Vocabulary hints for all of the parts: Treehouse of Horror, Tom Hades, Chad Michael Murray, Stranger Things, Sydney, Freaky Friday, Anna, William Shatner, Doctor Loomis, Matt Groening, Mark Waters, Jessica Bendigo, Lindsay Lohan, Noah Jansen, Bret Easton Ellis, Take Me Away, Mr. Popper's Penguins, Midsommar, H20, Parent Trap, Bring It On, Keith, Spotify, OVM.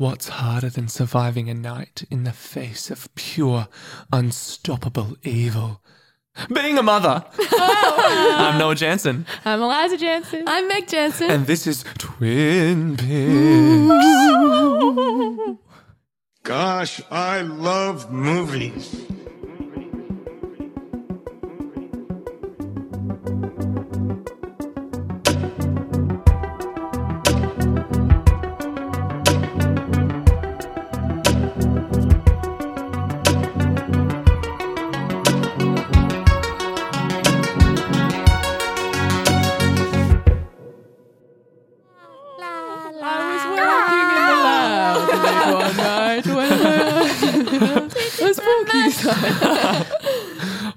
What's harder than surviving a night in the face of pure, unstoppable evil? Being a mother. I'm Noah Jansen. I'm Eliza Jansen. I'm Mick Jansen. And this is Twin Pigs. Gosh, I love movies.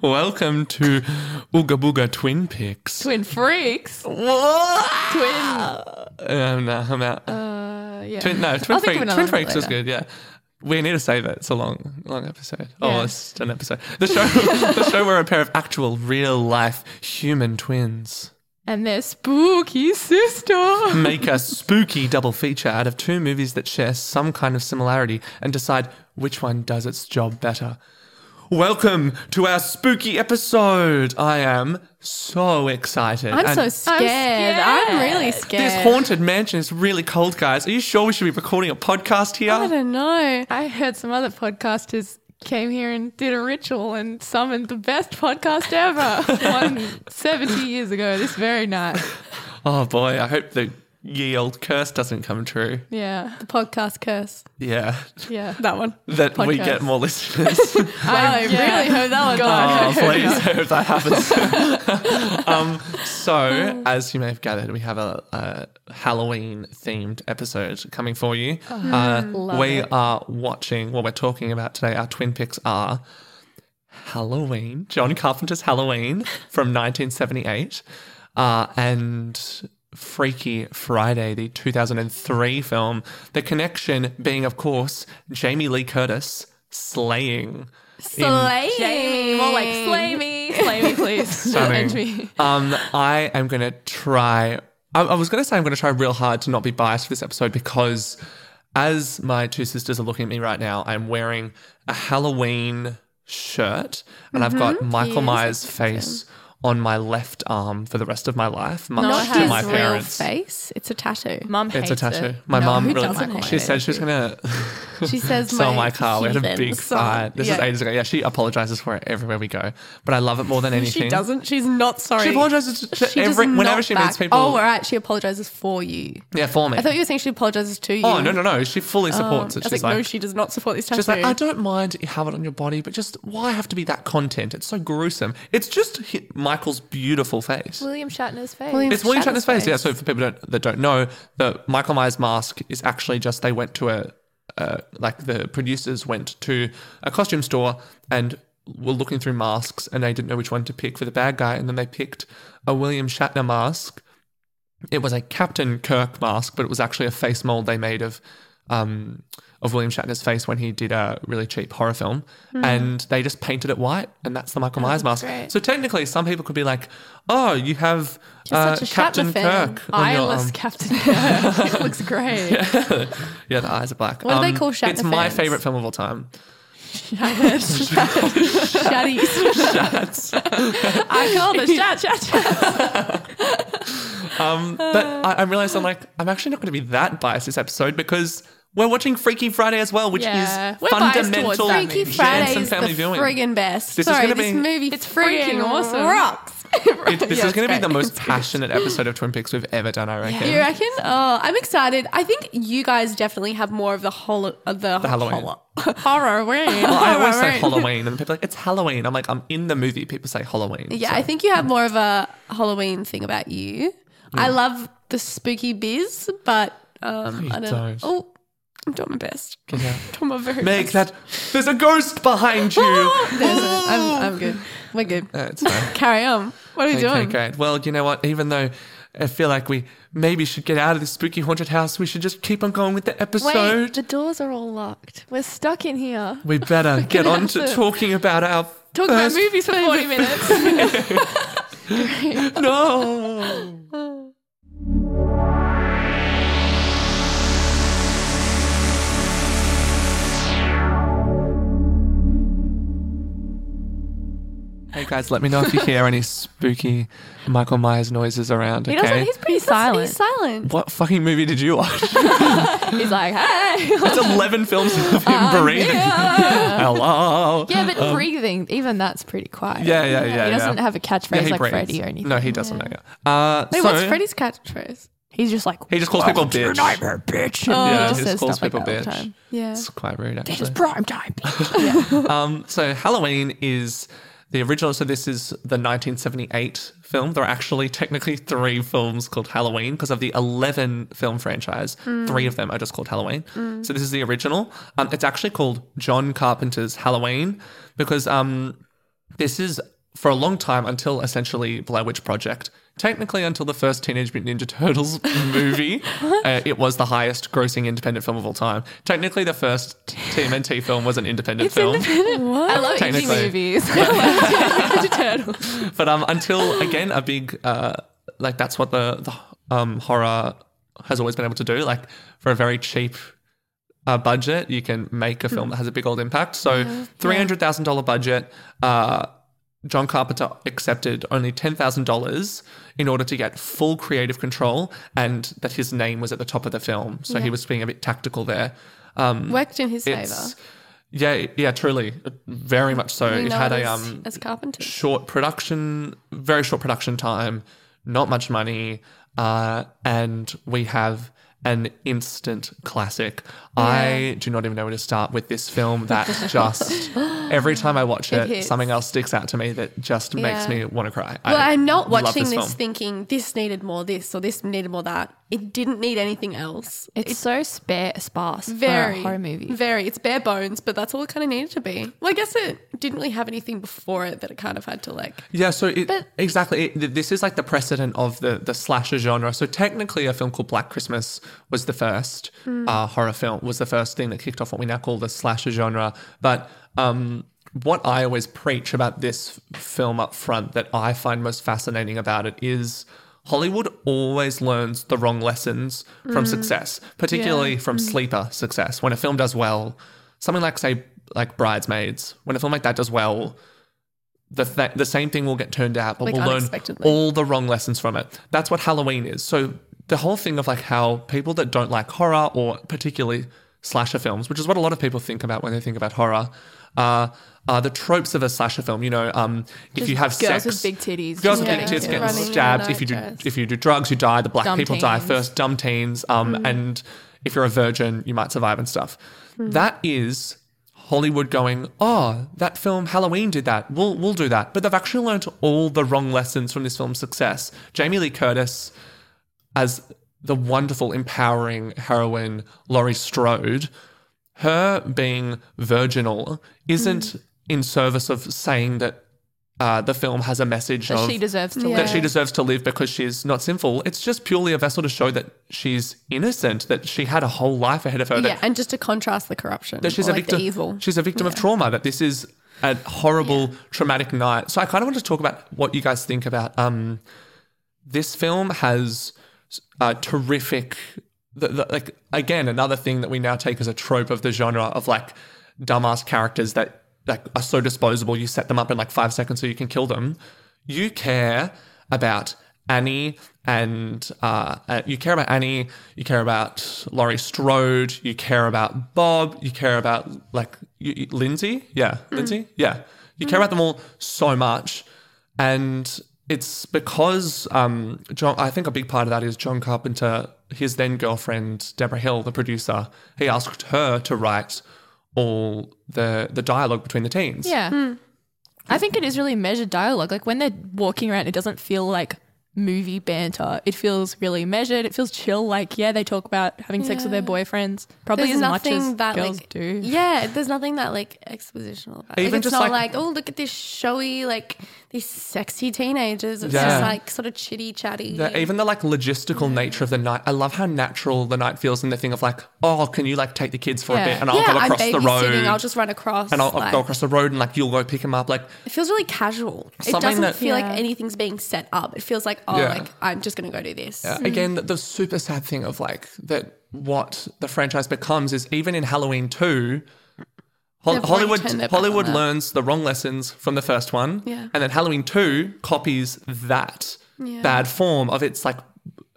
Welcome to Ooga Booga Twin Picks. Twin Freaks? Whoa! Twin... no, I'm out. Yeah. Twin Freaks was good, yeah. We need to save it. It's a long episode. Yeah. Oh, it's an episode. The show where a pair of actual, real-life human twins... and their spooky sister make a spooky double feature out of two movies that share some kind of similarity and decide which one does its job better. Welcome to our spooky episode. I am so excited. I'm so scared. I'm really scared. This haunted mansion is really cold, guys. Are you sure we should be recording a podcast here? I don't know. I heard some other podcasters came here and did a ritual and summoned the best podcast ever. 70 years ago, this very night. Oh, boy. I hope the ye old curse doesn't come true. Yeah, the podcast curse. Yeah, that one. That podcast. We get more listeners. I really hope that one. God, please hope that happens. So, as you may have gathered, we have a Halloween-themed episode coming for you. What we're talking about today, our twin picks are Halloween, John Carpenter's Halloween from 1978, and... Freaky Friday, the 2003 film. The connection being, of course, Jamie Lee Curtis slaying. Jamie, more like slay me. Slay me, please. End me. I was going to try real hard to not be biased for this episode because as my two sisters are looking at me right now, I'm wearing a Halloween shirt and I've got Michael Myers' face on my left arm for the rest of my life, much to my parents' face. It's a tattoo. Mum hates it. It's a tattoo. She said she was going to sell my car. We had a big fight. This is ages ago. Yeah, she apologizes for it everywhere we go. But I love it more than anything. She doesn't. She's not sorry. She apologizes whenever she meets people. Oh, right. She apologizes for you. Yeah, for me. I thought you were saying she apologizes to you. Oh, no. She fully supports it. She's like, no, she does not support this tattoo. She's like, I don't mind you have it on your body, but just why have to be that content? It's so gruesome. It's just Michael's beautiful face. William Shatner's face. It's William Shatner's face. Yeah, so for people that don't know, the Michael Myers mask is actually just they went to the producers went to a costume store and were looking through masks and they didn't know which one to pick for the bad guy and then they picked a William Shatner mask. It was a Captain Kirk mask, but it was actually a face mold they made of William Shatner's face when he did a really cheap horror film and they just painted it white and that's the Michael Myers mask. Great. So technically some people could be like, oh, you have Captain Kirk. Eyeless Captain Kirk. It looks great. Yeah, the eyes are black. What do they call Shatner It's fans? My favourite film of all time. Shats. I call the Shats. But I realised I'm actually not going to be that biased this episode because... we're watching Freaky Friday as well, which is fundamental Freaky Friday is the friggin' best. This freaking awesome. Rocks. This is going to be the most passionate episode of Twin Peaks we've ever done, I reckon. You reckon? Oh, I'm excited. I think you guys definitely have more of the Halloween. Horror-ween. Well, I always say Halloween and people are like, it's Halloween. I'm like, I'm in the movie. People say Halloween. Yeah, so. I think you have more of a Halloween thing about you. Yeah. I love the spooky biz, but I don't know. Oh. I'm doing my best. Yeah. I'm doing my very best. There's a ghost behind you. I'm good. We're good. It's fine. Carry on. What are we doing? Great. Well, you know what? Even though I feel like we maybe should get out of this spooky haunted house, we should just keep on going with the episode. Wait, the doors are all locked. We're stuck in here. We better get on to talking about our first movies for 40 minutes. No. Hey guys, let me know if you hear any spooky Michael Myers noises around. Okay? He doesn't. He's pretty silent. He's silent. What fucking movie did you watch? He's like, hey. It's 11 films of him breathing. Hello. Yeah, but breathing, even that's pretty quiet. Yeah. He doesn't have a catchphrase like breathes. Freddy or anything. No, he doesn't. Yeah. Wait, what's Freddy's catchphrase? He's just like, he just calls people bitch. Nightmare, bitch. Oh, yeah, he just calls people like bitch. Yeah. It's quite rude, actually. This is prime time, bitch. Yeah. So Halloween is the original. So this is the 1978 film. There are actually technically three films called Halloween because of the 11 film franchise. Three of them are just called Halloween. So this is the original. It's actually called John Carpenter's Halloween because this is for a long time until essentially Blair Witch Project. Technically, until the first Teenage Mutant Ninja Turtles movie, it was the highest-grossing independent film of all time. Technically, the first TMNT film was an independent film. Independent. What? I love indie movies. Ninja Turtles. But until again, a big like that's what the horror has always been able to do. Like for a very cheap budget, you can make a film that has a big old impact. So $300,000 budget. John Carpenter accepted only $10,000 in order to get full creative control and that his name was at the top of the film. So he was being a bit tactical there. Worked in his favour. Yeah, truly. Very much so. It had as Carpenter. Very short production time, not much money, and we have an instant classic. Yeah. I do not even know where to start with this film that just every time I watch it something else sticks out to me that just makes me want to cry. Well, I'm not watching this thinking this needed more this or this needed more that. It didn't need anything else. It's so sparse for a horror movie. Very. It's bare bones, but that's all it kind of needed to be. Well, I guess it didn't really have anything before it that it kind of had to like... Yeah, so exactly. This is like the precedent of the slasher genre. So technically a film called Black Christmas was the first horror film, was the first thing that kicked off what we now call the slasher genre. But what I always preach about this film up front that I find most fascinating about it is... Hollywood always learns the wrong lessons from success, particularly from sleeper success. When a film does well, something like, say, like Bridesmaids, when a film like that does well, the same thing will get turned out, but like we'll learn all the wrong lessons from it. That's what Halloween is. So the whole thing of like how people that don't like horror or particularly slasher films, which is what a lot of people think about when they think about horror, are the tropes of a slasher film. You know, if you have girls sex, with big titties, getting stabbed. If you do drugs, you die. The black people die first. Dumb teens. And if you're a virgin, you might survive and stuff. That is Hollywood going, oh, that film Halloween did that. We'll do that. But they've actually learned all the wrong lessons from this film's success. Jamie Lee Curtis as the wonderful, empowering heroine Laurie Strode. Her being virginal isn't in service of saying that the film has a message that she deserves to live. That she deserves to live because she's not sinful. It's just purely a vessel to show that she's innocent, that she had a whole life ahead of her. Yeah, and just to contrast the corruption, that she's a victim, the evil. She's a victim of trauma, that this is a horrible, traumatic night. So I kind of want to talk about what you guys think about. This film has a terrific... like again, another thing that we now take as a trope of the genre of like dumbass characters that like are so disposable, you set them up in like 5 seconds so you can kill them. You care about Annie and you care about Laurie Strode, you care about Bob, you care about like Lindsay, Lindsay, you care about them all so much, and it's because John. I think a big part of that is John Carpenter. His then girlfriend, Deborah Hill, the producer, he asked her to write all the dialogue between the teens. Yeah. I think it is really measured dialogue. Like when they're walking around, it doesn't feel like movie banter. It feels really measured. It feels chill. Like, they talk about having sex with their boyfriends. Probably there's as much as that, girls like, do. Yeah, there's nothing that like expositional about it. Even like, it's just not like, oh, look at this showy, like these sexy teenagers. It's just like sort of chitty chatty. Even the like logistical nature of the night. I love how natural the night feels in the thing of like, oh, can you like take the kids for a bit and I'll go across the road. I'll just run across. And I'll go across the road and like you'll go pick him up. Like it feels really casual. It doesn't feel like anything's being set up. It feels like, like I'm just going to go do this. Yeah. Again, the super sad thing of like that what the franchise becomes is even in Halloween 2, Hollywood learns the wrong lessons from the first one. Yeah. And then Halloween 2 copies that bad form of its, like,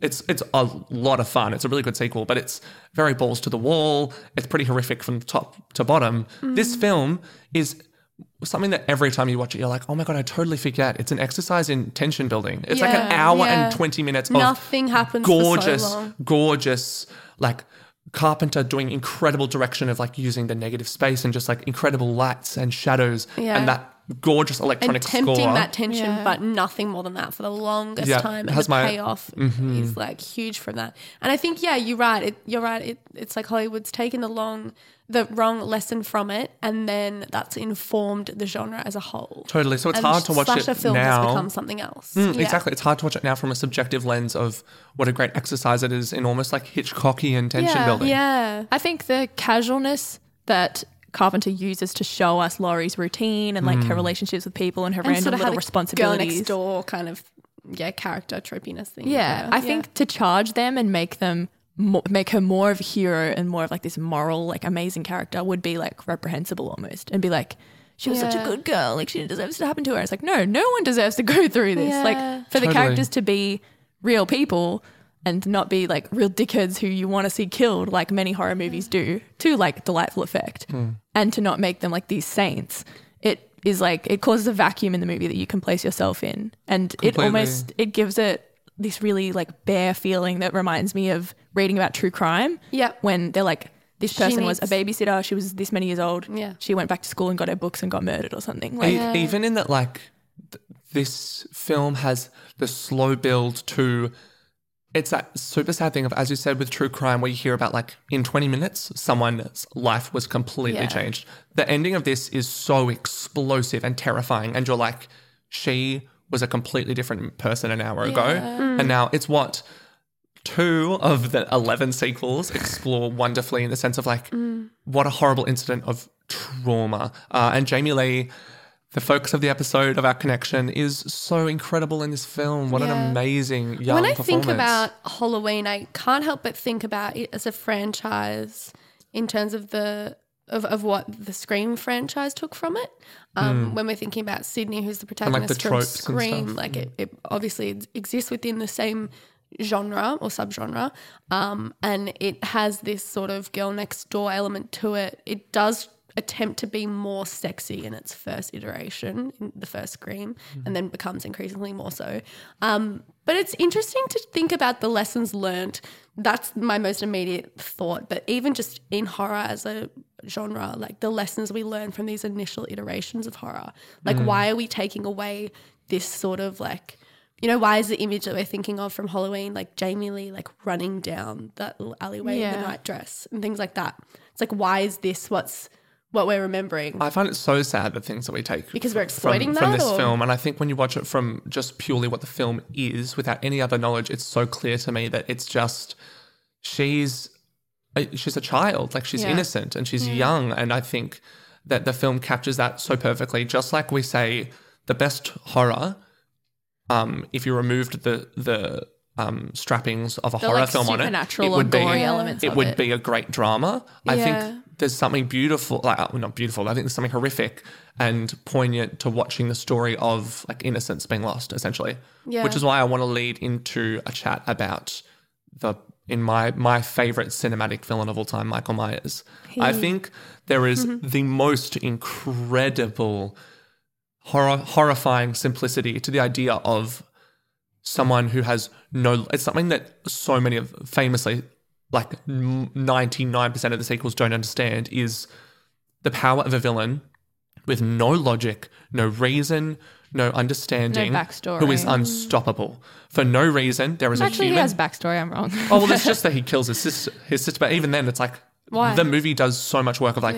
it's a lot of fun. It's a really good sequel, but it's very balls to the wall. It's pretty horrific from top to bottom. Mm. This film is something that every time you watch it, you're like, oh my God, I totally forget. It's an exercise in tension building. It's like an hour and 20 minutes Nothing happens gorgeous, for so long. Gorgeous, like, Carpenter doing incredible direction of, like, using the negative space and just, like, incredible lights and shadows and that gorgeous electronic score. And tempting that tension, but nothing more than that for the longest time. And the payoff is, like, huge from that. And I think, you're right. It's like Hollywood's taken the wrong lesson from it, and then that's informed the genre as a whole. Totally. So it's hard to watch it now. Film has become something else. Exactly. It's hard to watch it now from a subjective lens of what a great exercise it is in almost like Hitchcockian tension building. Yeah. I think the casualness that Carpenter uses to show us Laurie's routine and like her relationships with people and her random sort of little responsibilities. Girl next door kind of character tropiness thing. Yeah. I think to charge them and make her more of a hero and more of like this moral, like amazing character would be like reprehensible almost, and be like, she was such a good girl, like she deserves to happen to her. And it's like, no one deserves to go through this. Like for the characters to be real people and not be like real dickheads who you want to see killed, like many horror movies do, to like delightful effect, and to not make them like these saints. It is like, it causes a vacuum in the movie that you can place yourself in, and it gives it this really like bare feeling that reminds me of reading about true crime. Yeah. When they're like, this person was a babysitter, she was this many years old. Yeah. She went back to school and got her books and got murdered or something. Like, even in that, like this film has the slow build to, it's that super sad thing of, as you said, with true crime where you hear about like in 20 minutes, someone's life was completely changed. The ending of this is so explosive and terrifying. And you're like, she was a completely different person an hour ago. And now it's what 2 of the 11 sequels explore wonderfully, in the sense of like what a horrible incident of trauma. And Jamie Lee, the focus of the episode of our connection, is so incredible in this film. What an amazing young performance. When I think about Halloween, I can't help but think about it as a franchise in terms of the of what the Scream franchise took from it. When we're thinking about Sydney, who's the protagonist and, like, the from Scream, like it obviously exists within the same genre or subgenre, and it has this sort of girl next door element to it. It does attempt to be more sexy in its first iteration, in the first Scream, and then becomes increasingly more so. But it's interesting to think about the lessons learned. That's my most immediate thought, but even just in horror as a genre, like the lessons we learn from these initial iterations of horror. Like why are we taking away this sort of like, you know, why is the image that we're thinking of from Halloween, like Jamie Lee, like running down that alleyway in the night dress and things like that? It's like, why is this what we're remembering? I find it so sad, the things that we take because we're exploiting from this film. And I think when you watch it from just purely what the film is, without any other knowledge, it's so clear to me that it's just she's a child, like she's innocent and she's young. And I think that the film captures that so perfectly. Just like we say, the best horror, if you removed the strappings of a horror like film on it, it would be a great drama. Yeah. I think there's something beautiful, like not beautiful. I think there's something horrific and poignant to watching the story of like innocence being lost, essentially. Yeah. Which is why I want to lead into a chat about my favorite cinematic villain of all time, Michael Myers. I think there is the most incredible, horrifying simplicity to the idea of someone who has no. It's something that so many of, famously, like 99% of the sequels don't understand, is the power of a villain with no logic, no reason, no understanding, no backstory, who is unstoppable for no reason. There is actually a human. He has backstory. I'm wrong. Oh well, it's just that he kills his sister. But even then, it's like, why? The movie does so much work of like,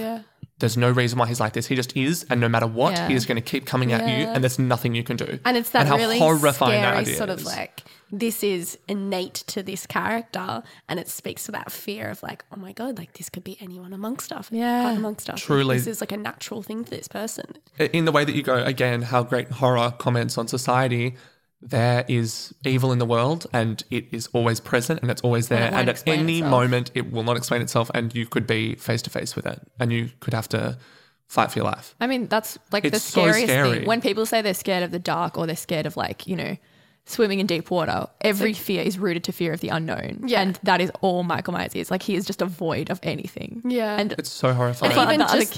there's no reason why he's like this. He just is, and no matter what, he is going to keep coming at you, and there's nothing you can do. And it's that and how really horrifying scary that idea sort of is. Like, this is innate to this character, and it speaks to that fear of like, oh my God, like this could be anyone amongst us. Yeah. Amongst us. Truly. This is like a natural thing for this person. In the way that you go, again, how great horror comments on society, there is evil in the world and it is always present and it's always there, and at any moment it will not explain itself, and you could be face to face with it and you could have to fight for your life. I mean, that's like it's the scariest thing. When people say they're scared of the dark or they're scared of like, you know, swimming in deep water, every fear is rooted to fear of the unknown. Yeah. And that is all Michael Myers is. Like, he is just a void of anything. Yeah. And it's so horrifying. And even just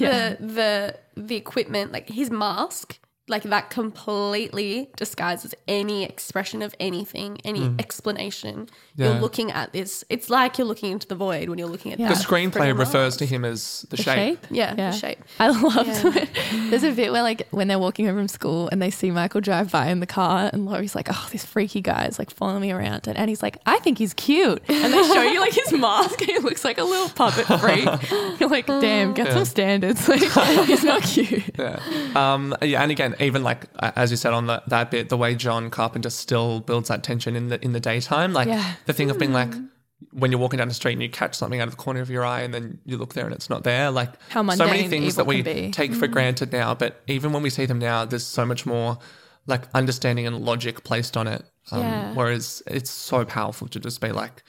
the equipment, like his mask, like that completely disguises any expression of anything, any explanation. Yeah. You're looking at this. It's like you're looking into the void when you're looking at that. The screenplay refers to him as the shape. Yeah, the shape. I loved it. There's a bit where like when they're walking home from school and they see Michael drive by in the car and Laurie's like, oh, this freaky guy is like following me around. And Annie's like, I think he's cute. And they show you like his mask and he looks like a little puppet freak. You're like, damn, get some standards. Like, he's not cute. And again, even like as you said on that bit, the way John Carpenter still builds that tension in the daytime, like the thing of being like when you're walking down the street and you catch something out of the corner of your eye and then you look there and it's not there, like how mundane, so many things that we take for granted now, but even when we see them now, there's so much more like understanding and logic placed on it, whereas it's so powerful to just be like,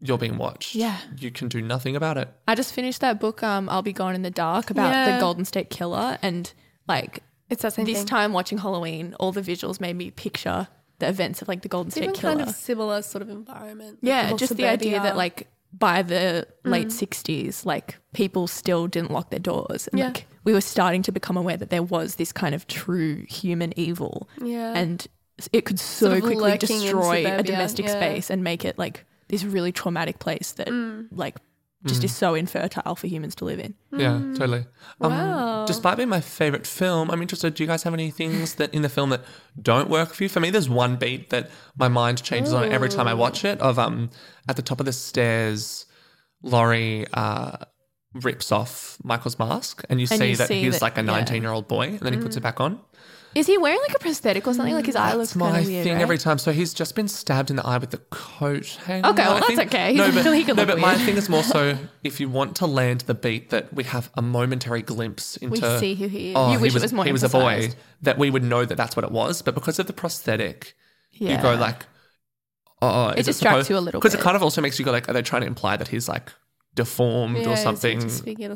you're being watched. Yeah. You can do nothing about it. I just finished that book, I'll Be Gone in the Dark, about the Golden State Killer, and like it's that same thing. This time watching Halloween, all the visuals made me picture the events of like the Golden State Killer. Even kind of similar sort of environment. Yeah, just the idea that like by the late 60s, like people still didn't lock their doors. And like we were starting to become aware that there was this kind of true human evil. Yeah. And it could so quickly destroy a domestic space and make it like this really traumatic place that like just is so infertile for humans to live in. Yeah, totally. Wow. Despite being my favourite film, I'm interested, do you guys have any things that in the film that don't work for you? For me, there's one beat that my mind changes on every time I watch it of at the top of the stairs, Laurie rips off Michael's mask and you see that he's like a 19-year-old boy and then he puts it back on. Is he wearing like a prosthetic or something? Like his eye looks kind of weird, right? Every time. So he's just been stabbed in the eye with the coat hanger. Okay, well that's okay. But my thing is more so if you want to land the beat that we have a momentary glimpse into. We see who he is. Oh, it was more emphasized. He was a boy, that we would know that that's what it was. But because of the prosthetic, you go like, oh. It distracts you a little bit. Because it kind of also makes you go like, are they trying to imply that he's like deformed or something,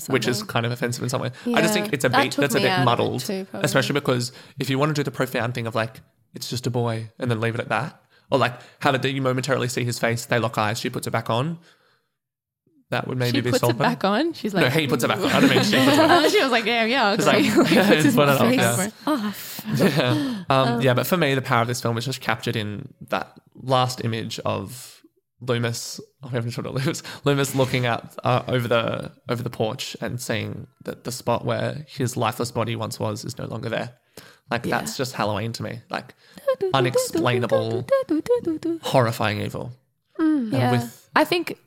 which is kind of offensive in some way. Yeah. I just think it's a beat that's a bit muddled, especially because if you want to do the profound thing of like, it's just a boy and then leave it at that, or like how did you momentarily see his face, they lock eyes, she puts it back on. That would maybe be solved. She puts it back on? She's like... No, he puts it back on. I don't mean she puts it back on. She was like, yeah. She's like, but for me, the power of this film is just captured in that last image of Loomis looking out over the porch and seeing that the spot where his lifeless body once was is no longer there. Like that's just Halloween to me. Like unexplainable, horrifying evil. I think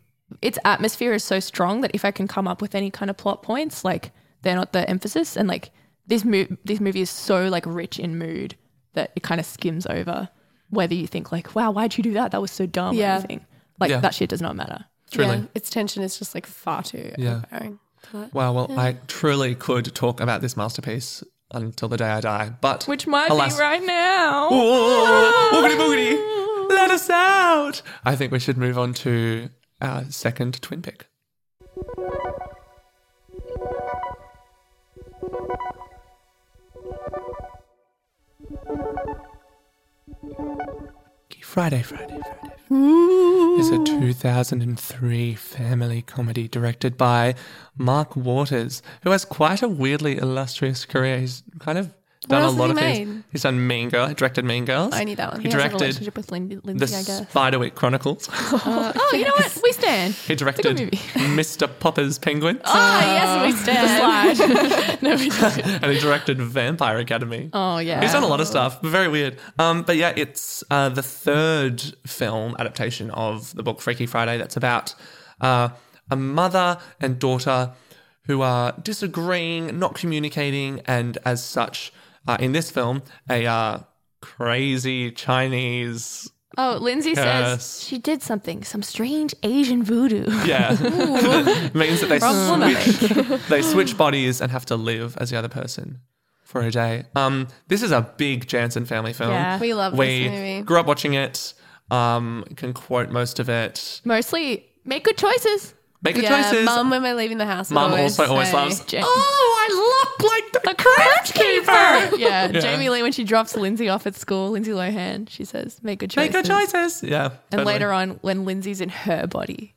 its atmosphere is so strong that if I can come up with any kind of plot points, like they're not the emphasis, and like this movie is so like rich in mood that it kind of skims over whether you think like, wow, why'd you do that? That was so dumb or anything. Like that shit does not matter. Truly. Yeah, its tension is just like far too overbearing. Wow, I truly could talk about this masterpiece until the day I die, but... Which might be right now. Boogity boogity, let us out. I think we should move on to our second twin pick. Friday. Is a 2003 family comedy directed by Mark Waters, who has quite a weirdly illustrious career. He's kind of done a lot of things. He's done Mean Girls. He directed Mean Girls. I knew that one. He directed a relationship with Lindsay, I guess. Spiderwick Chronicles. You know what? We stand. He directed Mr. Popper's Penguins. Oh, yes, we stand. The slide. No, we don't. And he directed Vampire Academy. Oh, yeah. He's done a lot of stuff. Very weird. But yeah, it's the third film adaptation of the book Freaky Friday that's about a mother and daughter who are disagreeing, not communicating, and as such... in this film, a crazy Chinese... Oh, Lindsay says she did something, some strange Asian voodoo. Yeah. It means that they switch bodies and have to live as the other person for a day. This is a big Jansen family film. Yeah, we love this movie. We grew up watching it, can quote most of it. Mostly make good choices. Mom, when we're leaving the house, Mom always loves... Oh, I love look like the Crypt Keeper. Yeah, Jamie Lee, when she drops Lindsay off at school, Lindsay Lohan, she says, make good choices. Make good choices. Yeah. And later on, when Lindsay's in her body,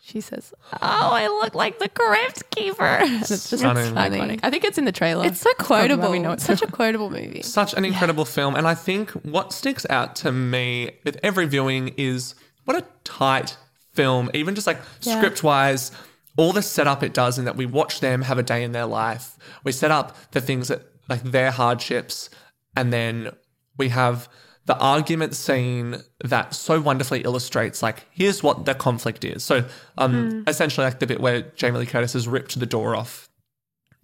she says, oh, I look like the Crypt Keeper. And it's just funny. I think it's in the trailer. It's so quotable. It's such a quotable movie. Such an incredible film. And I think what sticks out to me with every viewing is what a tight film, even just like script-wise, all the setup it does in that we watch them have a day in their life. We set up the things that, like, their hardships, and then we have the argument scene that so wonderfully illustrates, like, here's what the conflict is. So essentially, like, the bit where Jamie Lee Curtis has ripped the door off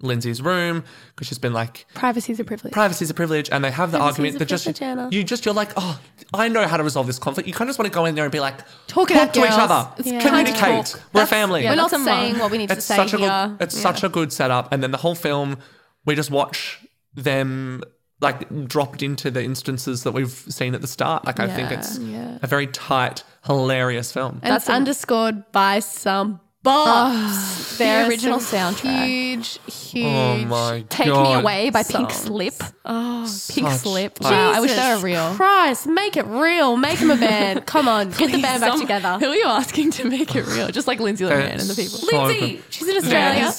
Lindsay's room because she's been like, privacy's a privilege. Privacy's a privilege. And they have the argument that just, you're like, oh, I know how to resolve this conflict. You kind of just want to go in there and be like, talk to each other. Communicate. We're a family. We're not saying what we need to say here. It's such a good setup. And then the whole film, we just watch them, like, dropped into the instances that we've seen at the start. Like, I think it's a very tight, hilarious film. And that's underscored by some bops. Their original soundtrack. Huge. Oh my Take God. Me Away by Pink Slip. Oh, Pink Slip. Wow. I wish they were real. Christ, make it real. Make them a band. Come on, get the band back together. Who are you asking to make it real? Just like Lindsay Lohan and the people. Lindsay, she's in Australia.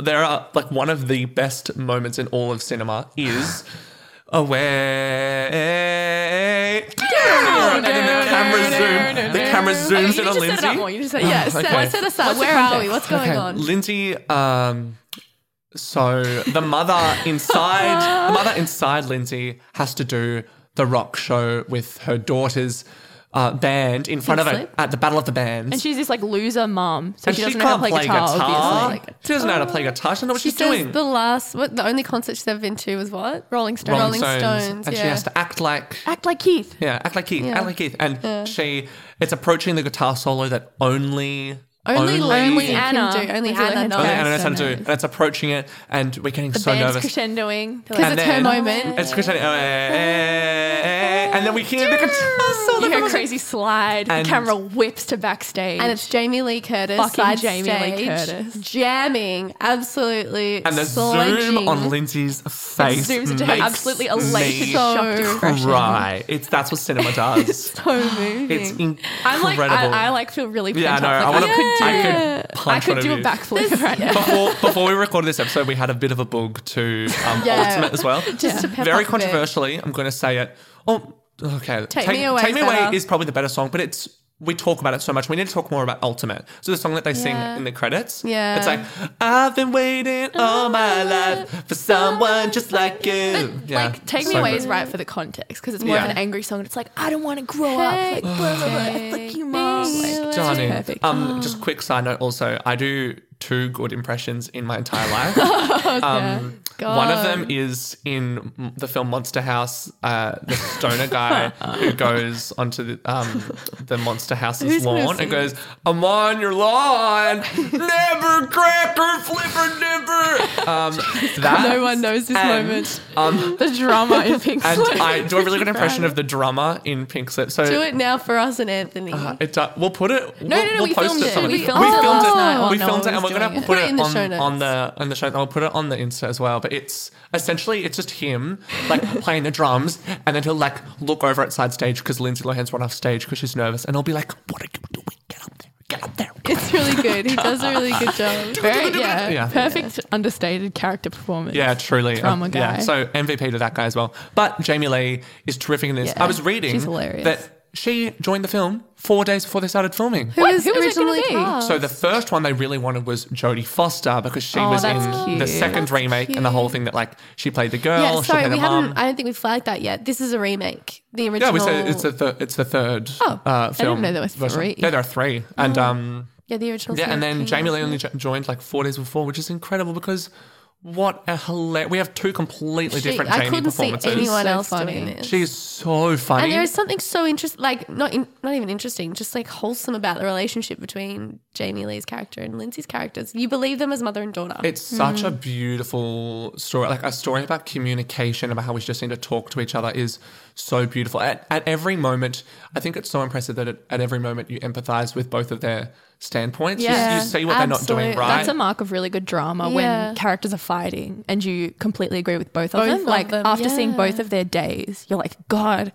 There are, like, one of the best moments in all of cinema is away. And then the camera zooms in on Lindsay. Set it up more. You just said, set us up. Where are we? What's going on? Lindsay, so the mother inside Lindsay has to do the rock show with her daughter's band in front of her at the Battle of the Bands. And she's this, like, loser mom, so she doesn't know how to play guitar. She doesn't know how to play guitar. She doesn't know what she's doing. The only concert she's ever been to was what? Rolling Stones. And she has to act like Keith. Yeah, act like Keith. And it's approaching the guitar solo that only Anna can do. Only Anna knows how to do. And it's approaching it, and we're getting so nervous. The band's crescendoing. Because it's her moment. It's crescendoing. And then we hear the guitar solo. You hear a crazy slide. And the camera whips to backstage. And it's Jamie Lee Curtis. Jamming. Absolutely. And the zoom on Lindsay's face. It zooms into her absolutely elated, shocked expression. That's what cinema does. It's so moving. It's incredible. I feel really pent up. I could do a backflip right now. Before we recorded this episode, we had a bit of a boog to Ultimate as well. Just very controversially, I'm going to say it. Oh, okay. Take Me Away is probably the better song, but it's, we talk about it so much. We need to talk more about Ultimate. So the song that they sing in the credits, it's like, I've been waiting all my life for someone just like you. But Take Me Away is right for the context because it's more of an angry song. And it's like, I don't want to grow up. Like, blah, blah, blah. It's like, you mom. Like, darling. Perfect. Just quick side note also, I do two good impressions in my entire life. One of them is in the film Monster House, the stoner guy who goes onto the Monster House's lawn and goes, I'm on your lawn, never cracker flipper dipper. No one knows this moment. The drummer in Pink Slip. And I do a really good impression of the drummer in Pink Slip. So do it now for us and Anthony. We'll put it. We filmed it. We filmed it, and we're going to put it on the show. I'll put it on the Insta as well. But it's essentially, it's just him, like, playing the drums, and then he'll, like, look over at side stage because Lindsay Lohan's run off stage because she's nervous, and he'll be like, what are you doing? Get up there. It's really good. He does a really good job. Perfect understated character performance. Yeah, truly. Drama guy. Yeah, so MVP to that guy as well. But Jamie Lee is terrific in this. Yeah, I was reading that she joined the film 4 days before they started filming. Who was originally cast? So the first one they really wanted was Jodie Foster because she was in the second remake and the whole thing that, like, she played the girl. Yeah, sorry, I don't think we flagged that yet. This is a remake. The original. Yeah, we said it's the third film. I didn't know there were three. Yeah, there are three. Oh. And the original. Yeah, and then Jamie Lee only joined like 4 days before, which is incredible because. What a hilarious... We have two completely different Jamie performances. I couldn't see anyone else doing this. She's so funny. And there is something so interesting, like, not even interesting, just, like, wholesome about the relationship between Jamie Lee's character and Lindsay's characters. You believe them as mother and daughter. It's such a beautiful story. Like, a story about communication, about how we just need to talk to each other is so beautiful. At every moment, I think it's so impressive that at every moment you empathise with both of their standpoints. Yeah. You see what they're not doing right. That's a mark of really good drama when characters are fighting and you completely agree with both of them. Like after seeing both of their days, you're like, God,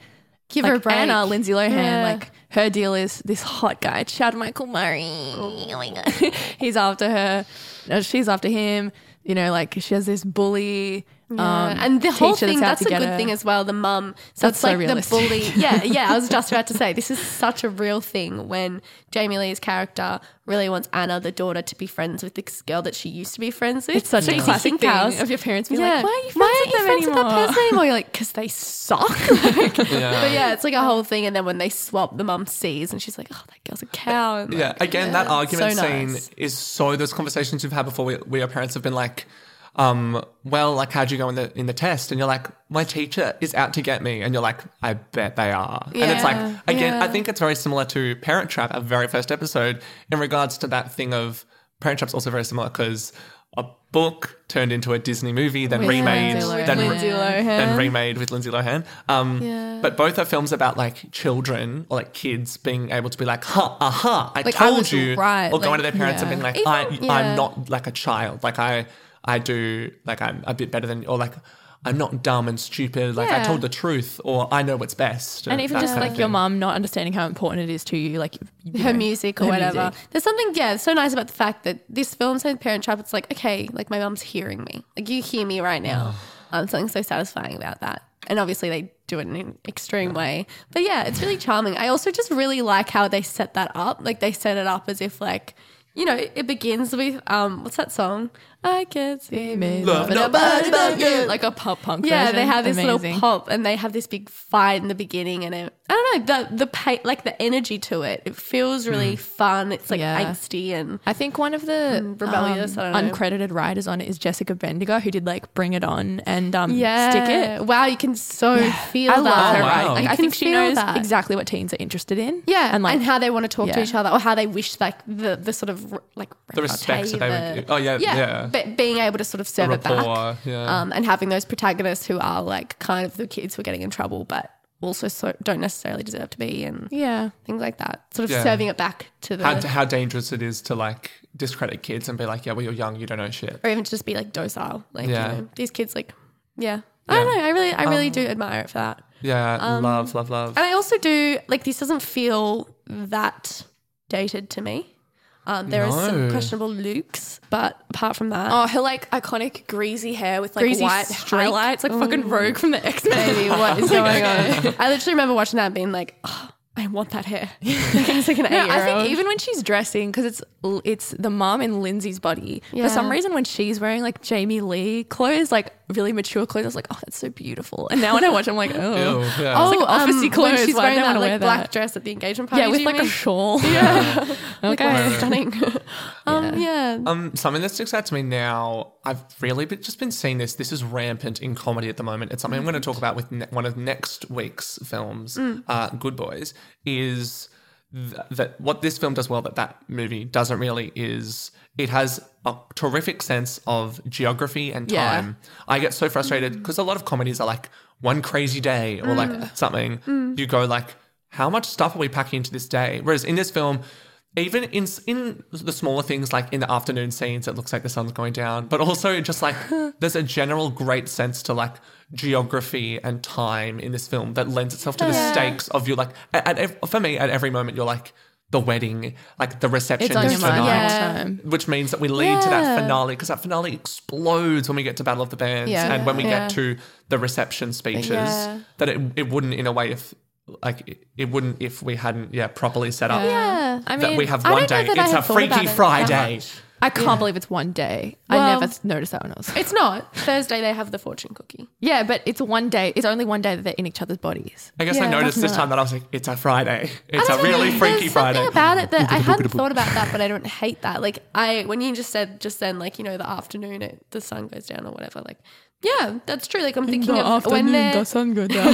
give her a break. Anna, Lindsay Lohan, like her deal is this hot guy, Chad Michael Murray. He's after her. No, she's after him. You know, like she has this bully. And the whole thing, that's a good thing as well, the mum. So it's like the bully. Yeah, I was just about to say, this is such a real thing when Jamie Lee's character really wants Anna, the daughter, to be friends with this girl that she used to be friends with. It's such a classic thing of your parents being like, why aren't you friends with that person anymore? You're like, because they suck. But yeah, it's like a whole thing. And then when they swap, the mum sees and she's like, oh, that girl's a cow. And that argument scene is so, those conversations we've had before we our parents have been like, well, like, how'd you go in the test? And you're like, my teacher is out to get me. And you're like, I bet they are. Yeah. And it's like, again, I think it's very similar to Parent Trap, our very first episode, in regards to that thing of Parent Trap's also very similar because a book turned into a Disney movie, then remade with Lindsay Lohan. But both are films about like children or like kids being able to be like, I told you, or going to their parents and being like, I'm not like a child. Like I do, like I'm a bit better than, or like I'm not dumb and stupid, like I told the truth or I know what's best. And even just like your mum not understanding how important it is to you, like her music or whatever. There's something, so nice about the fact that this film, so Parent Trap, it's like, okay, like my mum's hearing me. Like you hear me right now. Something so satisfying about that. And obviously they do it in an extreme way. But yeah, it's really charming. I also just really like how they set that up. Like they set it up as if like, you know, it begins with, what's that song? I can't see me. Love nobody but you. Like a pop-punk version. Yeah, they have this little pop and they have this big fight in the beginning and it, I don't know, the energy to it. It feels really fun. It's like angsty and I think one of the rebellious, uncredited writers on it is Jessica Bendigo who did like Bring It On and Stick It. Wow, you can feel that. I love her writing. Like, I think she knows exactly what teens are interested in. Yeah, and, like, and how they want to talk to each other or how they wish like the sort of like the respect that they would. Oh yeah. But being able to sort of serve it back and having those protagonists who are like kind of the kids who are getting in trouble but also don't necessarily deserve to be and things like that. Sort of serving it back to the... How dangerous it is to like discredit kids and be like, yeah, well, you're young, you don't know shit. Or even to just be like docile. Like, you know, these kids like, I don't know. I really do admire it for that. Yeah, love. And I also do, like, this doesn't feel that dated to me. There are some questionable looks, but apart from that. Oh, her like iconic greasy hair with like white highlights, like fucking Rogue from the X-Men. What is going on? I literally remember watching that and being like, oh, I want that hair. It's like an 8-year-old. I think even when she's dressing, because it's the mom in Lindsay's body. Yeah. For some reason, when she's wearing like Jamie Lee clothes, like really mature clothes, I was like, oh, that's so beautiful. And now when I watch, I'm like, oh, it's like officey clothes. When she's wearing that like black dress at the engagement party, with like a shawl. Yeah, okay, stunning. Something that sticks out to me now, I've really just been seeing this. This is rampant in comedy at the moment. It's something I'm going to talk about with one of next week's films, Good Boys. Is that what this film does well that movie doesn't really is it has a terrific sense of geography and time. I get so frustrated because a lot of comedies are like one crazy day or like something. You go like, how much stuff are we packing into this day? Whereas in this film, even in the smaller things, like in the afternoon scenes, it looks like the sun's going down, but also just like there's a general great sense to like geography and time in this film that lends itself to the stakes of you. Like for me, at every moment, you're like the wedding, like the reception is tonight, which means that we lead to that finale because that finale explodes when we get to Battle of the Bands and when we get to the reception speeches that it wouldn't in a way if. Like it wouldn't if we hadn't properly set up I mean, that we have one day. It's a Freaky Friday. I can't believe it's one day. Well, I never noticed that when I was there. It's not. Thursday they have the fortune cookie. Yeah, but it's one day. It's only one day that they're in each other's bodies. I guess I noticed this time that I was like, it's a Friday. It's a really freaky Friday. There's something about it that I hadn't thought about that, but I don't hate that. Like when you just said just then, like, you know, the afternoon, the sun goes down or whatever, like, yeah, that's true. Like I'm thinking of when the sun goes down.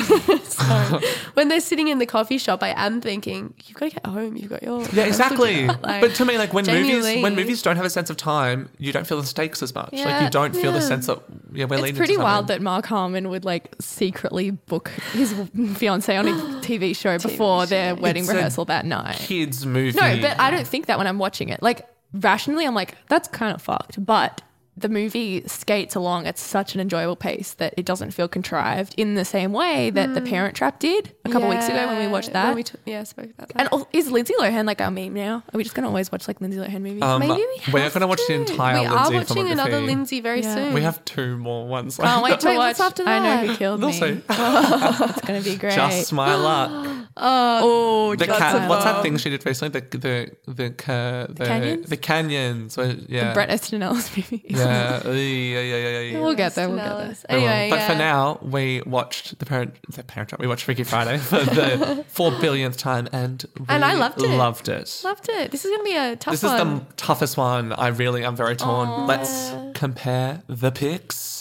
When they're sitting in the coffee shop, I am thinking you've got to get home. You've got your exactly. Like, but to me, like when movies don't have a sense of time, you don't feel the stakes as much. Like you don't feel the sense that yeah, we're leading. It's pretty wild that Mark Harmon would like secretly book his fiancée on a TV show before their wedding rehearsal that night. Kids movie. No, but I don't think that when I'm watching it. Like rationally, I'm like, that's kind of fucked. But the movie skates along at such an enjoyable pace that it doesn't feel contrived in the same way that The Parent Trap did a couple weeks ago when we watched that. Spoke about that. And is Lindsay Lohan like our meme now? Are we just going to always watch like Lindsay Lohan movies? Maybe we're going to watch the entire Lindsay filmography. We are watching another Lindsay very soon. We have two more ones. Can't wait to watch. After that? I Know Who Killed Me. It's going to be great. Just My Luck. What's that thing she did recently? The Canyons? The Canyons. The Bret Easton Ellis movie. We'll get there. Anyway, but for now, we watched the Parent Trap. We watched Freaky Friday for the 4 billionth time, and I loved it. This is gonna be a tough one. This is the toughest one. I'm very torn. Aww. Let's compare the picks.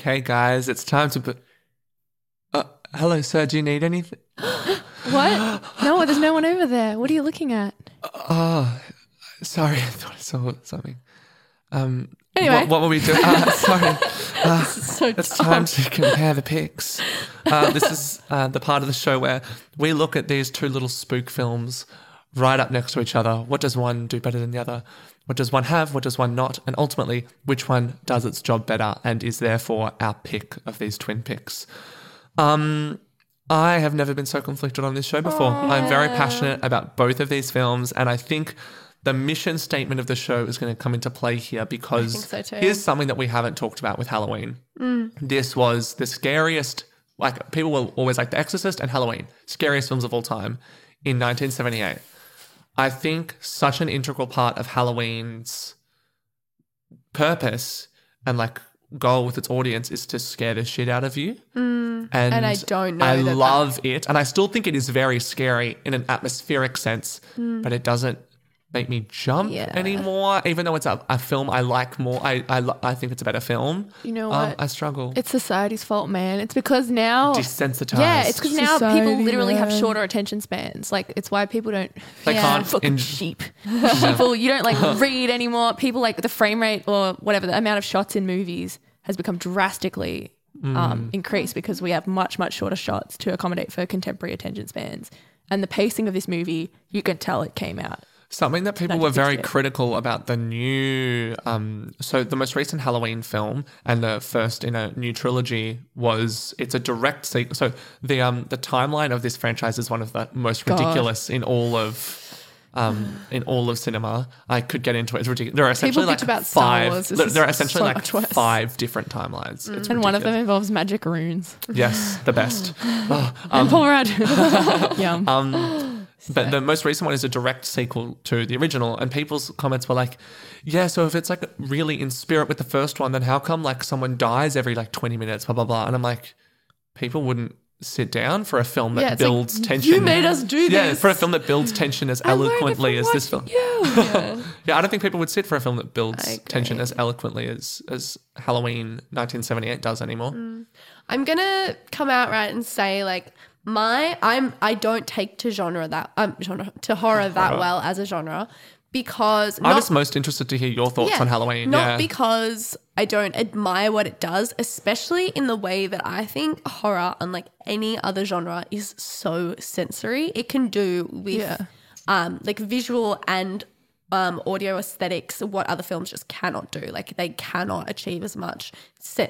Okay, guys, it's time to put... hello, sir, do you need anything? What? No, there's no one over there. What are you looking at? Sorry, I thought I saw something. Anyway. What were we doing? Sorry. It's time to compare the picks. This is the part of the show where we look at these two little spook films right up next to each other. What does one do better than the other? What does one have? What does one not? And ultimately, which one does its job better and is therefore our pick of these twin picks? I have never been so conflicted on this show before. I'm very passionate about both of these films, and I think the mission statement of the show is going to come into play here because here's something that we haven't talked about with Halloween. This was the scariest, like people will always like The Exorcist and Halloween, scariest films of all time in 1978. I think such an integral part of Halloween's purpose and like goal with its audience is to scare the shit out of you. And I don't know. I love it. And I still think it is very scary in an atmospheric sense, but it doesn't make me jump anymore, even though it's a film I like more. I think it's a better film. You know what? I struggle. It's society's fault, man. It's because now... Desensitized. Yeah, it's because now people literally have shorter attention spans. Like, it's why people don't... They can't... Fucking sheep. People, you don't, like, read anymore. People, like, the frame rate or whatever, the amount of shots in movies has become drastically increased because we have much, much shorter shots to accommodate for contemporary attention spans. And the pacing of this movie, you can tell it came out. Something that people were very critical about the new, so the most recent Halloween film and the first in a new trilogy was, it's a direct sequel. So the timeline of this franchise is one of the most ridiculous in all of cinema. I could get into it. It's ridiculous. There are essentially five different timelines. It's ridiculous. One of them involves magic runes. Yes, the best. And Paul Rudd. Yum. But the most recent one is a direct sequel to the original, and people's comments were like, yeah, so if it's like really in spirit with the first one, then how come like someone dies every like 20 minutes, blah, blah, blah. And I'm like, people wouldn't sit down for a film that builds tension. You made us do this. Yeah, for a film that builds tension as eloquently as this film. Yeah, I don't think people would sit for a film that builds tension as eloquently as Halloween 1978 does anymore. I'm going to come out right and say like, I don't take to horror that well as a genre because I was most interested to hear your thoughts on Halloween. Not because I don't admire what it does, especially in the way that I think horror, unlike any other genre, is so sensory. It can do with like visual and audio aesthetics, what other films just cannot do. Like they cannot achieve as much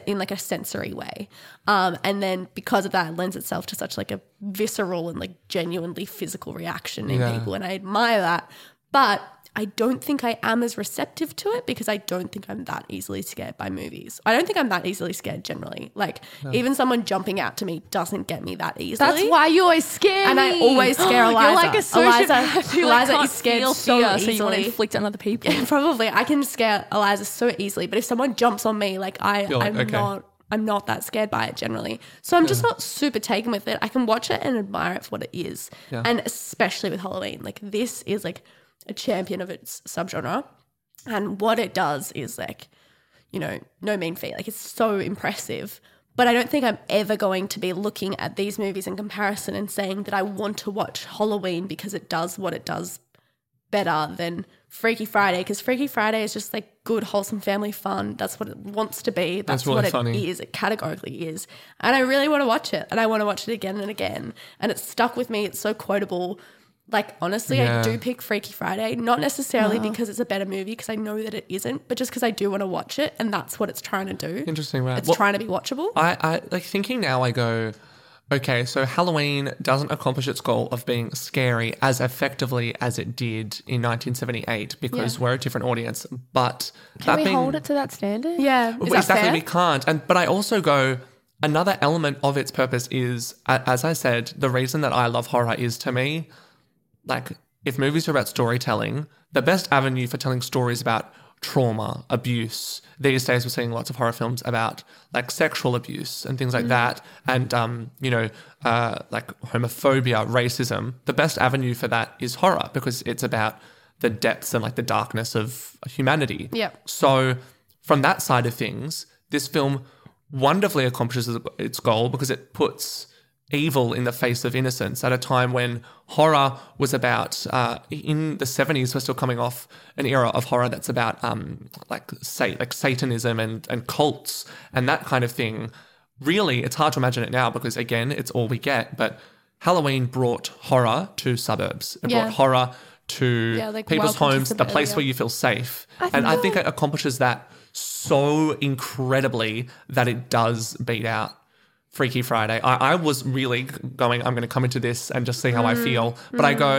in like a sensory way. And then because of that, it lends itself to such like a visceral and like genuinely physical reaction in people. And I admire that, but I don't think I am as receptive to it because I don't think I'm that easily scared by movies. I don't think I'm that easily scared generally. Like even someone jumping out to me doesn't get me that easily. That's why you always scare me. And I always scare Eliza. You're like a sociopath. Eliza is scared so easily. So you want to inflict on other people. Yeah, probably. I can scare Eliza so easily. But if someone jumps on me, like I'm not that scared by it generally. So I'm just not super taken with it. I can watch it and admire it for what it is. Yeah. And especially with Halloween. Like this is like a champion of its subgenre, and what it does is like, you know, no mean feat. Like it's so impressive, But I don't think I'm ever going to be looking at these movies in comparison and saying that I want to watch Halloween because it does what it does better than Freaky Friday, because Freaky Friday is just like good, wholesome family fun. That's what it wants to be. That's really what it funny. Is. It categorically is. And I really want to watch it, and I want to watch it again and again. And it's stuck with me. It's so quotable. Like, honestly, yeah. I do pick Freaky Friday, not necessarily because it's a better movie, because I know that it isn't, but just because I do want to watch it, and that's what it's trying to do. Interesting, right? It's trying to be watchable. I like thinking now, I go, okay, so Halloween doesn't accomplish its goal of being scary as effectively as it did in 1978 because we're a different audience, but... Can we hold it to that standard? Yeah. Exactly, we can't. But I also go... Another element of its purpose is, as I said, the reason that I love horror is, to me... Like, if movies are about storytelling, the best avenue for telling stories about trauma, abuse, these days we're seeing lots of horror films about, like, sexual abuse and things like that, and, like, homophobia, racism. The best avenue for that is horror, because it's about the depths and, like, the darkness of humanity. Yeah. So from that side of things, this film wonderfully accomplishes its goal because it puts... evil in the face of innocence at a time when horror was about, in the 70s, we're still coming off an era of horror that's about like Satanism and cults and that kind of thing. Really, it's hard to imagine it now because, again, it's all we get. But Halloween brought horror to suburbs. It brought horror to like people's homes, the place where you feel safe. I think it accomplishes that so incredibly that it does beat out Freaky Friday. I was really going, I'm going to come into this and just see how I feel. But I go,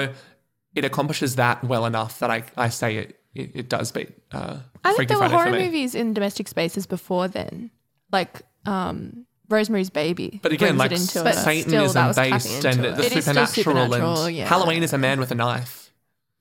it accomplishes that well enough that I say it does beat Freaky Friday. I think there were horror movies in domestic spaces before then, like Rosemary's Baby. But again, like Satanism-based and the supernatural. And Halloween is a man with a knife.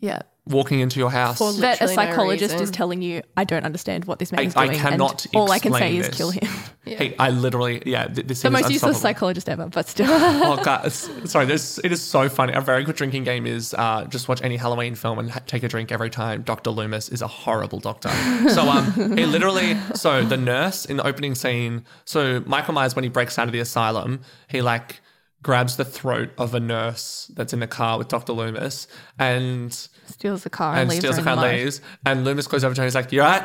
Yeah. Walking into your house. That a psychologist is telling you, I don't understand what this man is doing. I cannot explain this. All I can say is kill him. Yeah. Hey, I literally, this the most useless psychologist ever, but still. Oh, God. Sorry, it is so funny. A very good drinking game is just watch any Halloween film and take a drink every time. Dr. Loomis is a horrible doctor. So he literally, so the nurse in the opening scene, so Michael Myers, when he breaks out of the asylum, he like grabs the throat of a nurse that's in the car with Dr. Loomis and... Steals the car and leaves her alive. And Loomis goes over to her and he's like, you're right.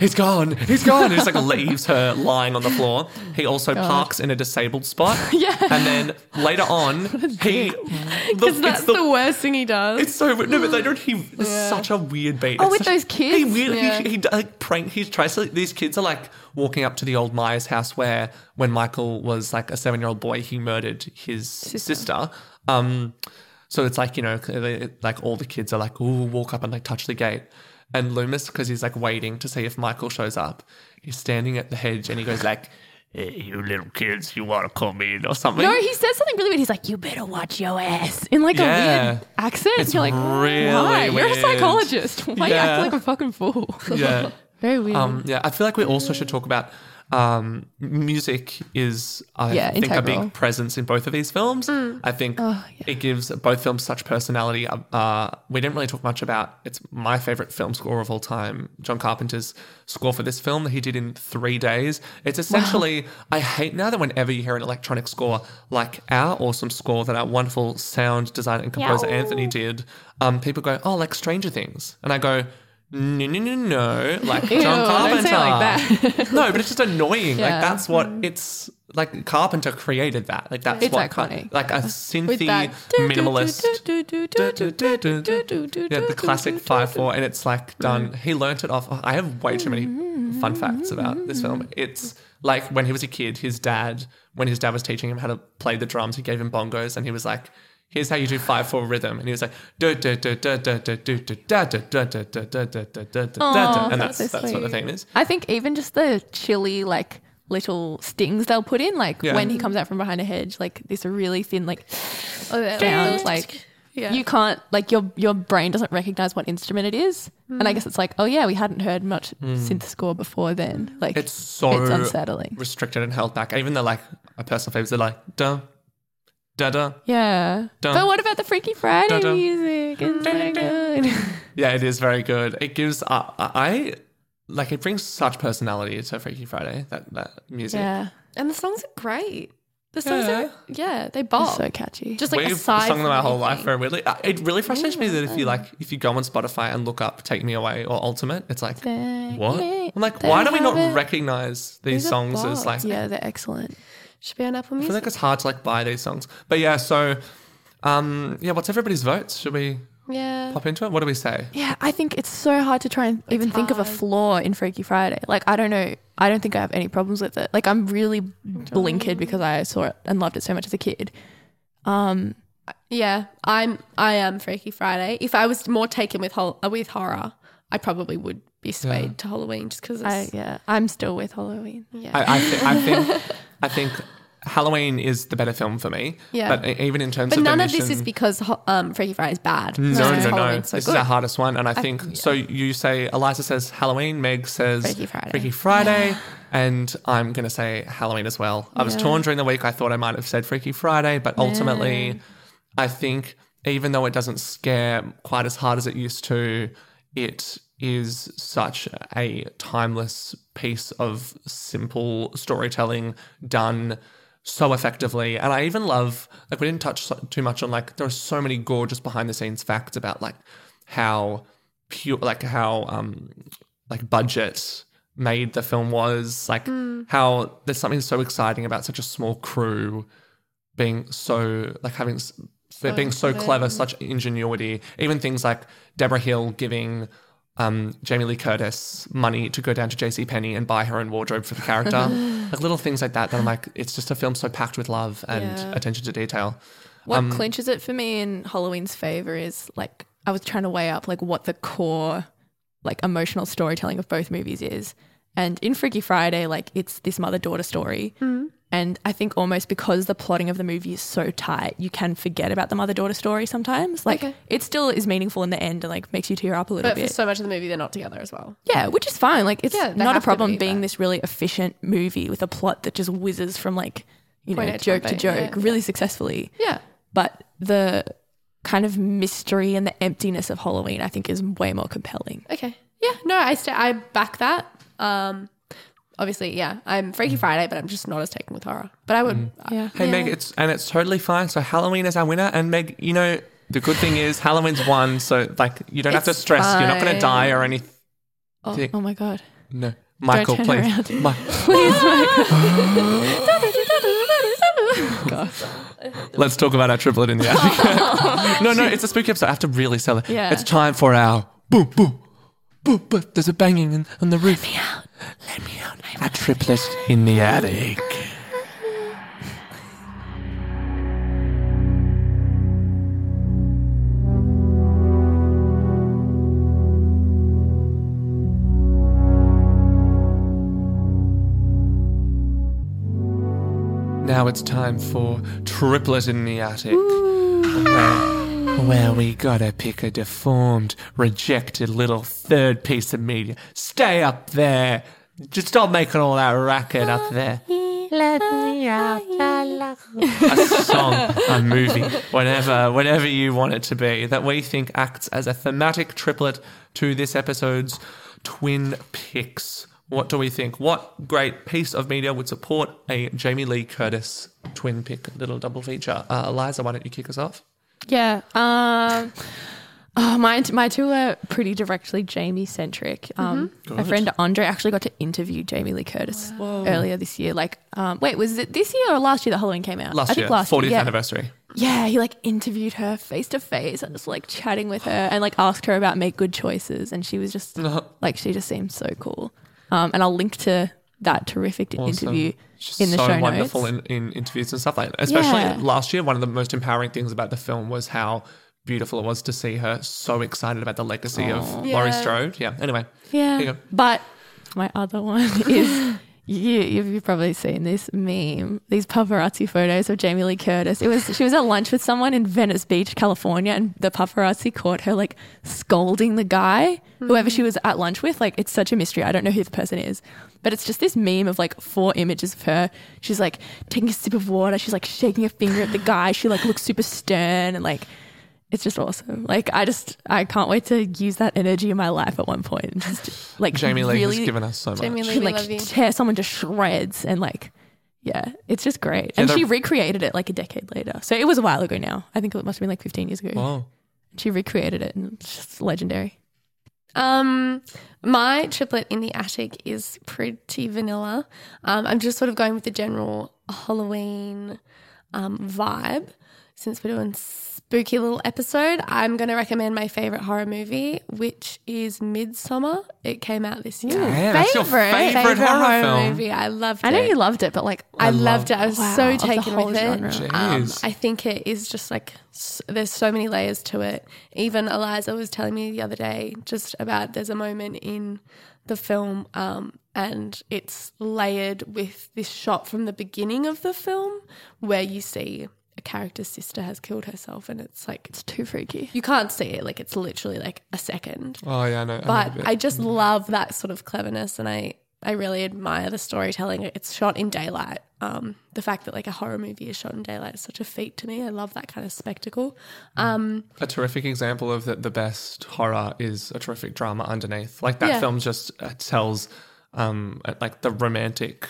He's gone. He's gone. And he just like leaves her lying on the floor. He also parks in a disabled spot. Yeah. And then later on, because that's the worst thing he does. It's so weird. No, but they don't. It's such a weird beat. Oh, it's with those kids. He really he like prank. He tries to. These kids are like walking up to the old Myers house where when Michael was like a 7-year-old boy, he murdered his sister. So it's like, you know, like all the kids are like, ooh, walk up and like touch the gate. And Loomis, because he's like waiting to see if Michael shows up, he's standing at the hedge and he goes like, hey, you little kids, you want to come in or something? No, he says something really weird. He's like, you better watch your ass in like a weird accent. It's you're like, really why? Weird. You're a psychologist. Why do you act like a fucking fool? Yeah. Very weird. I feel like we also should talk about music is, I think, integral. A big presence in both of these films. I think it gives both films such personality. We didn't really talk much about, it's my favourite film score of all time, John Carpenter's score for this film that he did in 3 days. It's essentially, I hate now that whenever you hear an electronic score, like our awesome score that our wonderful sound designer and composer Anthony did, people go, oh, like Stranger Things. And I go... No, like John Carpenter. Don't say like that. No, but it's just annoying. Like that's what it's like. Carpenter created that. Like that's it's what iconic. Like a synthy minimalist. Yeah, the classic 5/4, and it's like done. He learnt it off. I have way too many fun facts about this film. It's like when he was a kid, when his dad was teaching him how to play the drums, he gave him bongos, and he was like, here's how you do 5/4 rhythm, and he was like, and that's what the thing is. I think even just the chilly like little stings they'll put in, like when he comes out from behind a hedge, like this really thin like sound, like you can't like your brain doesn't recognize what instrument it is, and I guess it's like, oh yeah, we hadn't heard much synth score before then. Like it's so it's unsettling, restricted and held back. Even though like my personal favorites are like dun. Da-da. Yeah. Dun. But what about the Freaky Friday da-da. Music? It's very good. Yeah, it is very good. It gives I Like, it brings such personality to Freaky Friday, that music. Yeah. And the songs are great. The songs are, they bop. They're so catchy. Just like we've sung them our whole life very weirdly. It really frustrates me that if you go on Spotify and look up "Take Me Away" or "Ultimate," it's like, what? I'm like, why do we not recognize these songs as like? Yeah, they're excellent. Should be on Apple Music. I feel like it's hard to like buy these songs, but yeah. So, what's everybody's votes? Should we? Yeah. Pop into it? What do we say? Yeah, I think it's so hard to try and think of a flaw in Freaky Friday. Like, I don't know. I don't think I have any problems with it. Like, I'm really blinkered because I saw it and loved it so much as a kid. I am Freaky Friday. If I was more taken with horror, I probably would be swayed to Halloween just because I'm still with Halloween. Yeah. I think Halloween is the better film for me. Yeah. But even in terms of none of this is because Freaky Friday is bad. No. So this is our hardest one. And I think so you say, Eliza says Halloween, Meg says Freaky Friday and I'm going to say Halloween as well. I was torn during the week. I thought I might have said Freaky Friday, but ultimately I think even though it doesn't scare quite as hard as it used to, it is such a timeless piece of simple storytelling done so effectively. And I even love, like, we didn't touch too much on, like, there are so many gorgeous behind the scenes facts about like how pure, like how budget made the film was, like how there's something so exciting about such a small crew being so like having they're being so clever, such ingenuity. Even things like Deborah Hill giving Jamie Lee Curtis money to go down to JCPenney and buy her own wardrobe for the character. Like little things like that I'm like, it's just a film so packed with love and attention to detail. What clinches it for me in Halloween's favour is, like, I was trying to weigh up like what the core like emotional storytelling of both movies is. And in Freaky Friday, like, it's this mother-daughter story. Mm. And I think almost because the plotting of the movie is so tight, you can forget about the mother-daughter story sometimes. Like, it still is meaningful in the end and, like, makes you tear up a little bit. But for so much of the movie, they're not together as well. Yeah, which is fine. Like, it's not a problem being this really efficient movie with a plot that just whizzes from, like, you know, joke to joke really successfully. Yeah. But the kind of mystery and the emptiness of Halloween, I think, is way more compelling. Okay. Yeah. No, I back that. Obviously, yeah, I'm Freaky Friday, but I'm just not as taken with horror. But I would. Meg, it's totally fine. So Halloween is our winner. And Meg, you know, the good thing is Halloween's won. So, like, you don't have to stress. Fine. You're not going to die or anything. Oh my God. No. Michael, don't turn please. Please, Michael. God. Let's talk about our triplet in the attic. No, it's a spooky episode. I have to really sell it. Yeah. It's time for our boom, boom. But there's a banging on the roof. Let me out. A triplet in the attic. Now it's time for Triplet in the Attic. Where we gotta pick a deformed, rejected little third piece of media. Stay up there. Just stop making all that racket up there. Let me out. A song, a movie, whatever you want it to be, that we think acts as a thematic triplet to this episode's Twin Picks. What do we think? What great piece of media would support a Jamie Lee Curtis twin pick little double feature? Eliza, why don't you kick us off? Yeah. My two are pretty directly Jamie-centric. My friend Andre actually got to interview Jamie Lee Curtis earlier this year. Like, was it this year or last year that Halloween came out? Last year, 40th anniversary. Yeah, he, like, interviewed her face-to-face and was, like, chatting with her and, like, asked her about Make Good Choices, and she was just, like, she just seemed so cool. And I'll link to that terrific interview in the show notes. So wonderful in interviews and stuff like that. Especially last year, one of the most empowering things about the film was how beautiful it was to see her so excited about the legacy of Laurie Strode. Yeah, anyway. Yeah, but my other one is... You've probably seen this meme, these paparazzi photos of Jamie Lee Curtis. She was at lunch with someone in Venice Beach, California, and the paparazzi caught her, like, scolding the guy, whoever she was at lunch with. Like, it's such a mystery. I don't know who the person is. But it's just this meme of, like, 4 images of her. She's, like, taking a sip of water. She's, like, shaking her finger at the guy. She, like, looks super stern and, like, it's just awesome. Like, I can't wait to use that energy in my life at one point. And just, like, Jamie Lee really, has given us so much. Jamie Lee, like, love you. Tear someone to shreds and, like, yeah, it's just great. And she recreated it like a decade later. So it was a while ago now. I think it must have been like 15 years ago. Wow. She recreated it and it's just legendary. My triplet in the attic is pretty vanilla. I'm just sort of going with the general Halloween vibe. Since we're doing spooky little episode, I'm going to recommend my favourite horror movie, which is Midsommar. It came out this year. Damn, that's your favourite horror movie. I loved it. I know you loved it, but like I loved it. I was so taken with it. I think it is just like there's so many layers to it. Even Eliza was telling me the other day just about there's a moment in the film and it's layered with this shot from the beginning of the film where you see a character's sister has killed herself and it's like it's too freaky. You can't see it. Like it's literally like a second. Oh yeah, I know. But I just love that sort of cleverness and I really admire the storytelling. It's shot in daylight. The fact that like a horror movie is shot in daylight is such a feat to me. I love that kind of spectacle. A terrific example of that the best horror is a terrific drama underneath. Like that film just tells like the romantic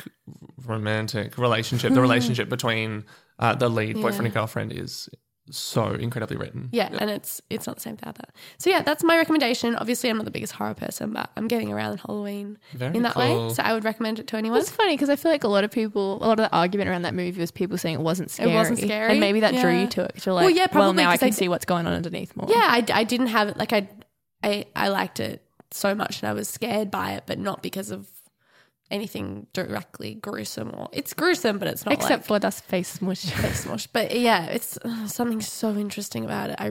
relationship, the relationship between the lead boyfriend and girlfriend is so incredibly written. Yeah, and it's not the same without that. So yeah, that's my recommendation. Obviously, I'm not the biggest horror person, but I'm getting around Halloween in that way. So I would recommend it to anyone. It's funny because I feel like a lot of the argument around that movie was people saying it wasn't scary. It wasn't scary, and maybe that drew you to it. Because you're like, well, now I can see what's going on underneath more. Yeah, I didn't have like I liked it so much and I was scared by it, but not because of anything directly gruesome. Or it's gruesome, but it's not except for that's face smush. But yeah, it's something so interesting about it. I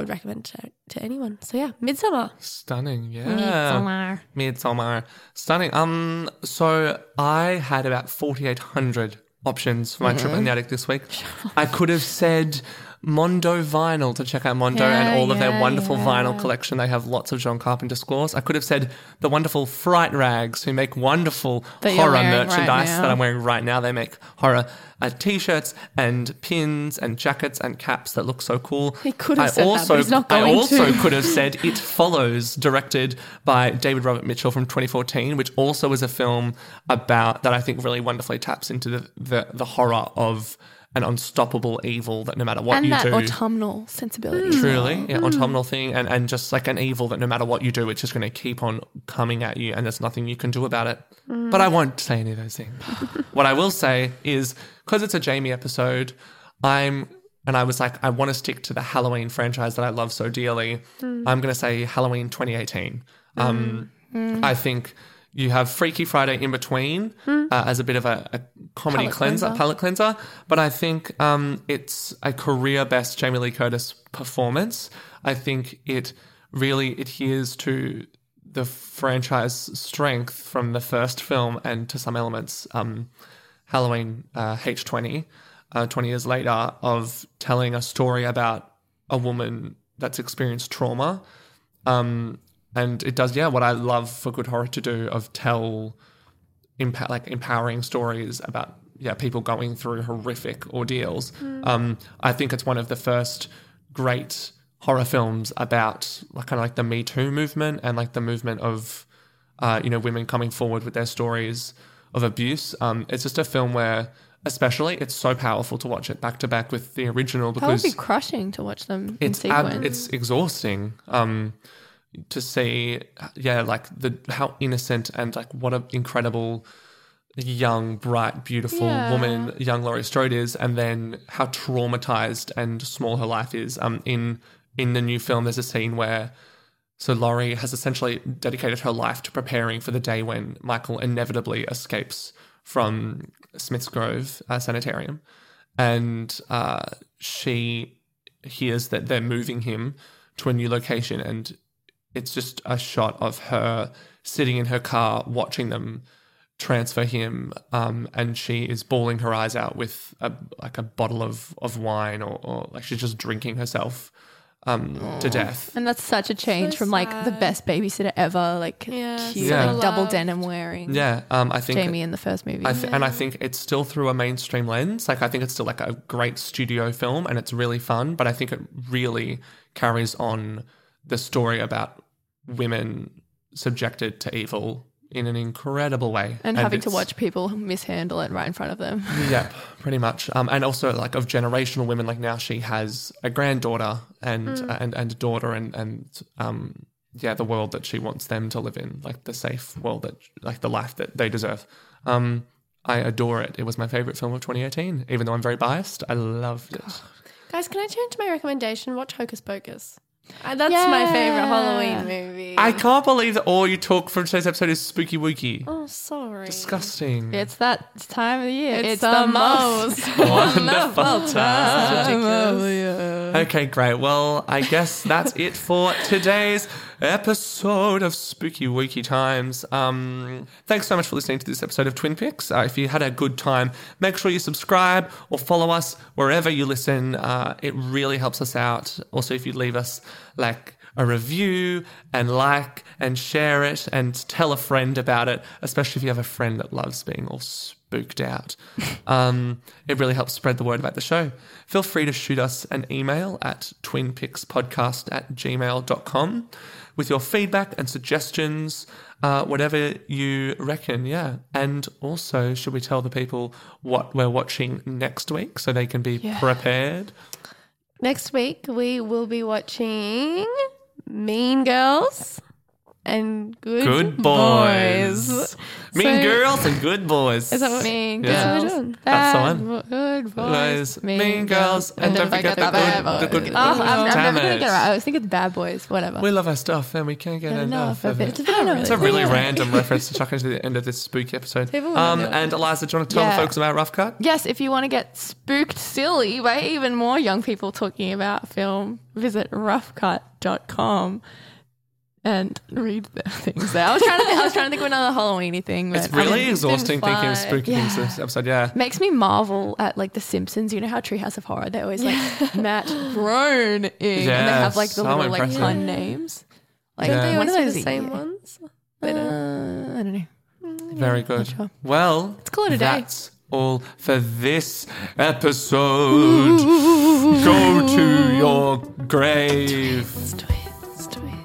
would recommend to anyone. So yeah, Midsommar. Stunning, yeah. Midsommar. Stunning. So I had about 4,800 options for my trip in the attic this week. I could have said Mondo Vinyl to check out Mondo and all of their wonderful vinyl collection. They have lots of John Carpenter scores. I could have said the wonderful Fright Rags, who make wonderful horror merchandise that I'm wearing right now. They make horror T-shirts and pins and jackets and caps that look so cool. He could have said that, but he's not going to. I also could have said It Follows, directed by David Robert Mitchell from 2014, which also is a film about that I think really wonderfully taps into the horror of an unstoppable evil that no matter what you do. And that autumnal sensibility. Truly, yeah, autumnal thing and just like an evil that no matter what you do, it's just going to keep on coming at you and there's nothing you can do about it. Mm. But I won't say any of those things. What I will say is, because it's a Jamie episode, I was like, I want to stick to the Halloween franchise that I love so dearly. I'm going to say Halloween 2018. I think you have Freaky Friday in between as a bit of a comedy palate cleanser. But I think it's a career-best Jamie Lee Curtis performance. I think it really adheres to the franchise strength from the first film and to some elements Halloween H20, 20 years later, of telling a story about a woman that's experienced trauma. And it does, what I love for good horror to do of tell empowering stories about, people going through horrific ordeals. I think it's one of the first great horror films about kind of like the Me Too movement and like the movement of, women coming forward with their stories of abuse. It's just a film where especially it's so powerful to watch it back to back with the original because that would be crushing to watch them in sequence. It's exhausting. To see, how innocent and like what an incredible young, bright, beautiful woman, young Laurie Strode is, and then how traumatized and small her life is. In the new film, there's a scene where Laurie has essentially dedicated her life to preparing for the day when Michael inevitably escapes from Smith's Grove Sanitarium, and she hears that they're moving him to a new location and it's just a shot of her sitting in her car watching them transfer him and she is bawling her eyes out with a bottle of wine or like she's just drinking herself to death. And that's such a change so from like the best babysitter ever, like cute, like double denim wearing. Yeah, I think Jamie in the first movie, and I think it's still through a mainstream lens. Like I think it's still like a great studio film, and it's really fun. But I think it really carries on the story about women subjected to evil in an incredible way, and having to watch people mishandle it right in front of them. Yep, pretty much. And also like of generational women, like now she has a granddaughter and a daughter, and yeah, the world that she wants them to live in, like the safe world that, like the life that they deserve. I adore it. It was my favorite film of 2018, even though I'm very biased. I loved it. God. Guys, can I change my recommendation? Watch Hocus Pocus. That's my favourite Halloween movie. I can't believe that all you talk from today's episode is spooky wookie. Oh, sorry. Disgusting. It's that time of the year. It's the most wonderful time. Okay, great. Well, I guess that's it for today's episode of Spooky Wookie Times. Thanks so much for listening to this episode of Twin Picks. If you had a good time, make sure you subscribe or follow us wherever you listen. It really helps us out. Also, if you leave us like a review and like and share it and tell a friend about it, especially if you have a friend that loves being all spooked out. It really helps spread the word about the show. Feel free to shoot us an email at twinpixpodcast@gmail.com with your feedback and suggestions, whatever you reckon, yeah. And also, should we tell the people what we're watching next week so they can be prepared? Next week we will be watching Mean Girls and Good Boys. Mean Girls and Good Boys. Is that what Mean Girls we're doing? That's the one. Good Boys. Mean Girls. And don't forget the good boys. I'm never going to get it right. I was thinking Bad Boys, whatever. We love our stuff and we can't get enough of it. It's a really random reference to chuck into the end of this spooky episode. And Eliza, do you want to tell the folks about Rough Cut? Yes, if you want to get spooked silly by even more young people talking about film, visit roughcut.com. And read the things out. I was trying to think of another Halloweeny thing. It's really exhausting thinking of spooky things this episode. Yeah, makes me marvel at like The Simpsons. You know how Treehouse of Horror, they always like Matt Groening, and they have like the little like pun names. Like they one of those the same ones. They don't. I don't know. Very good. Sure. Well, let's call it a day. That's all for this episode. Go to your grave. Twins.